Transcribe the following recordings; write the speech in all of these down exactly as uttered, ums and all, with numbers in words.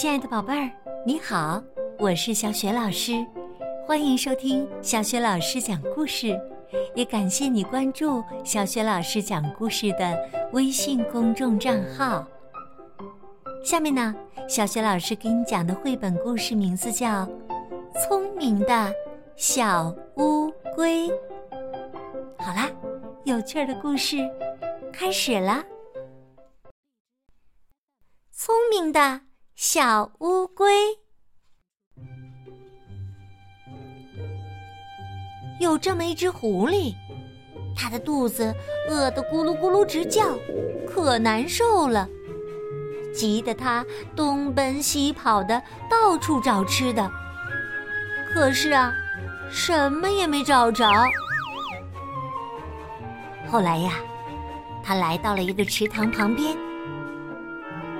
亲爱的宝贝儿，你好，我是小雪老师，欢迎收听小雪老师讲故事，也感谢你关注小雪老师讲故事的微信公众账号。下面呢，小雪老师给你讲的绘本故事名字叫《聪明的小乌龟》。好啦，有趣的故事开始了。聪明的小乌龟。有这么一只狐狸，它的肚子饿得咕噜咕噜直叫，可难受了，急得它东奔西跑的到处找吃的。可是啊，什么也没找着。后来呀，它来到了一个池塘旁边，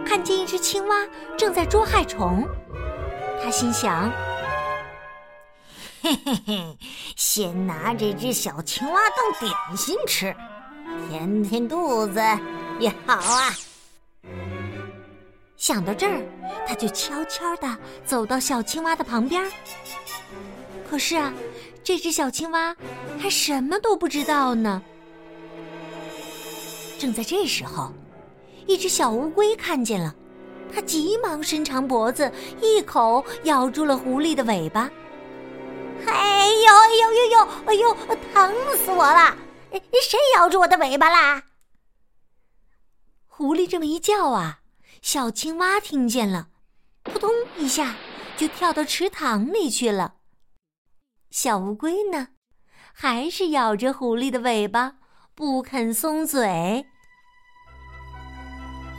看见一只青蛙正在捉害虫，他心想：嘿嘿嘿，先拿这只小青蛙当点心吃，填填肚子也好啊。想到这儿，他就悄悄地走到小青蛙的旁边。可是啊，这只小青蛙还什么都不知道呢。正在这时候，一只小乌龟看见了，它急忙伸长脖子，一口咬住了狐狸的尾巴。哎呦哎呦哎呦哎呦，疼死我了！谁咬住我的尾巴啦？狐狸这么一叫啊，小青蛙听见了，扑通一下就跳到池塘里去了。小乌龟呢，还是咬着狐狸的尾巴，不肯松嘴。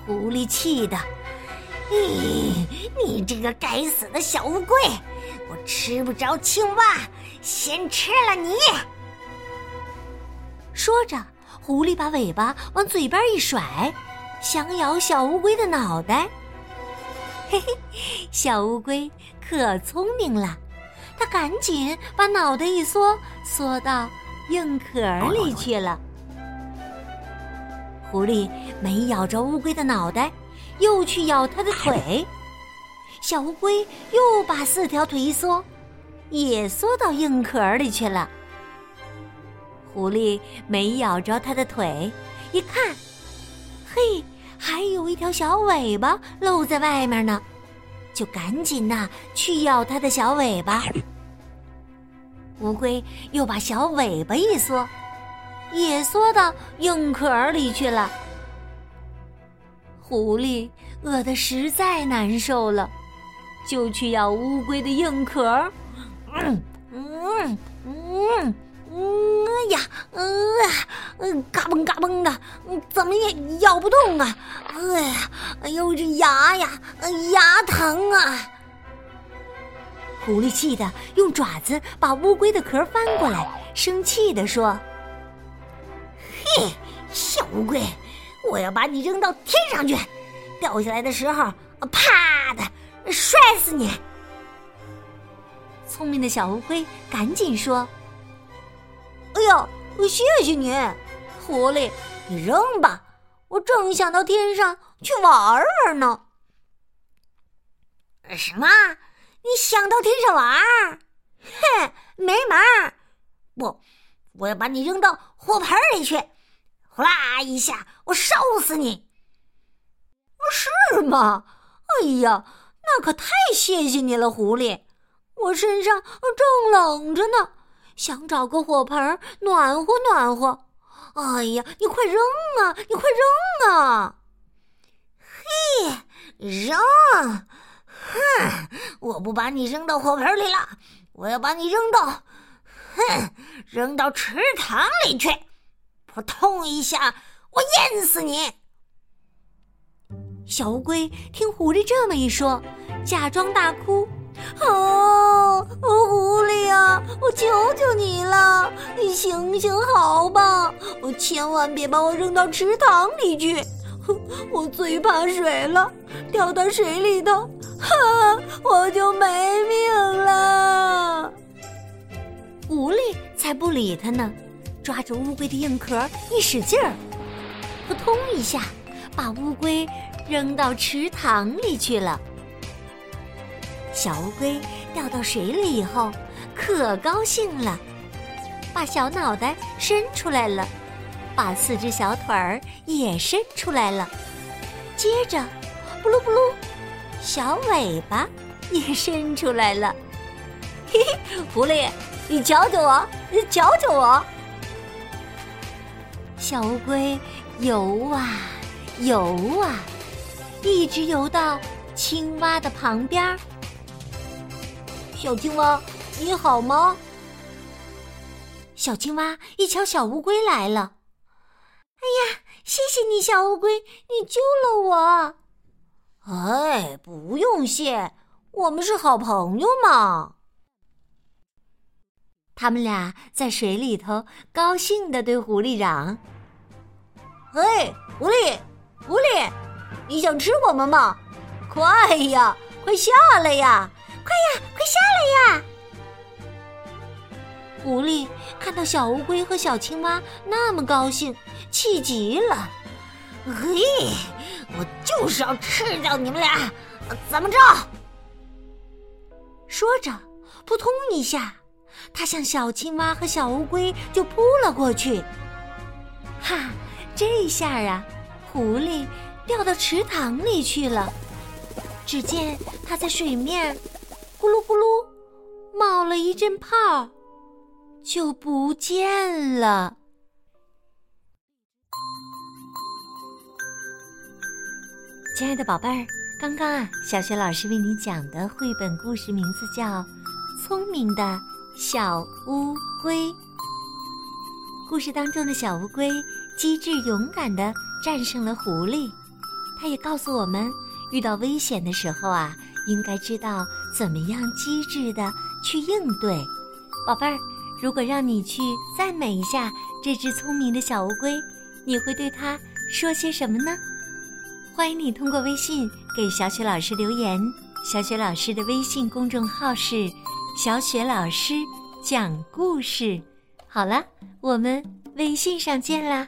狐狸气的，你你这个该死的小乌龟，我吃不着青蛙，先吃了你。说着，狐狸把尾巴往嘴边一甩，想咬小乌龟的脑袋。嘿嘿，小乌龟可聪明了，它赶紧把脑袋一缩，缩到硬壳里去了。狐狸没咬着乌龟的脑袋，又去咬它的腿。小乌龟又把四条腿一缩，也缩到硬壳里去了。狐狸没咬着它的腿，一看，嘿，还有一条小尾巴露在外面呢，就赶紧呐、啊、去咬它的小尾巴。乌龟又把小尾巴一缩，也缩到硬壳里去了。狐狸饿得实在难受了，就去咬乌龟的硬壳。嗯嗯嗯嗯呀，嗯嗯，嘎嘣嘎嘣的，怎么也咬不动啊！哎呀，哎呦，这牙呀，牙疼啊！狐狸气得用爪子把乌龟的壳翻过来，生气地说：嘿，小乌龟，我要把你扔到天上去，掉下来的时候，啪的摔死你！聪明的小乌龟赶紧说：哎呦，谢谢你，狐狸，你扔吧，我正想到天上去玩玩呢。什么？你想到天上玩？哼，没门！不，我要把你扔到火盆里去，呼啦一下，我烧死你！是吗？哎呀，那可太谢谢你了，狐狸！我身上正冷着呢，想找个火盆暖和暖和。哎呀，你快扔啊，你快扔啊！嘿，扔！哼，我不把你扔到火盆里了，我要把你扔到，哼，扔到池塘里去。扑通一下，我淹死你！小乌龟听狐狸这么一说，假装大哭：哦，狐狸啊，我求求你了，你行行好吧，我千万别把我扔到池塘里去，我最怕水了，掉到水里头，哈，我就没命了。狐狸才不理他呢，抓着乌龟的硬壳一使劲儿，扑通一下把乌龟扔到池塘里去了。小乌龟掉到水里以后可高兴了，把小脑袋伸出来了，把四只小腿儿也伸出来了，接着布噜布噜，小尾巴也伸出来了。嘿嘿，狐狸，你瞧瞧我，你瞧瞧我。小乌龟游啊游啊，一直游到青蛙的旁边。小青蛙，你好吗？小青蛙一瞧小乌龟来了，哎呀，谢谢你小乌龟，你救了我。哎，不用谢，我们是好朋友嘛。他们俩在水里头高兴地对狐狸嚷：哎，狐狸，狐狸，你想吃我们吗？快呀，快下来呀，快呀，快下来呀。狐狸看到小乌龟和小青蛙那么高兴，气极了。嘿，我就是要吃掉你们俩，怎么着？说着，扑通一下，它向小青蛙和小乌龟就扑了过去。哈，这下啊，狐狸掉到池塘里去了。只见它在水面咕噜咕噜冒了一阵泡，就不见了。亲爱的宝贝儿，刚刚啊，小雪老师为你讲的绘本故事名字叫《聪明的小乌龟》。故事当中的小乌龟机智勇敢地战胜了狐狸，它也告诉我们，遇到危险的时候啊，应该知道怎么样机智地去应对。宝贝儿，如果让你去赞美一下这只聪明的小乌龟，你会对它说些什么呢？欢迎你通过微信给小雪老师留言，小雪老师的微信公众号是小雪老师讲故事。好了，我们微信上见啦。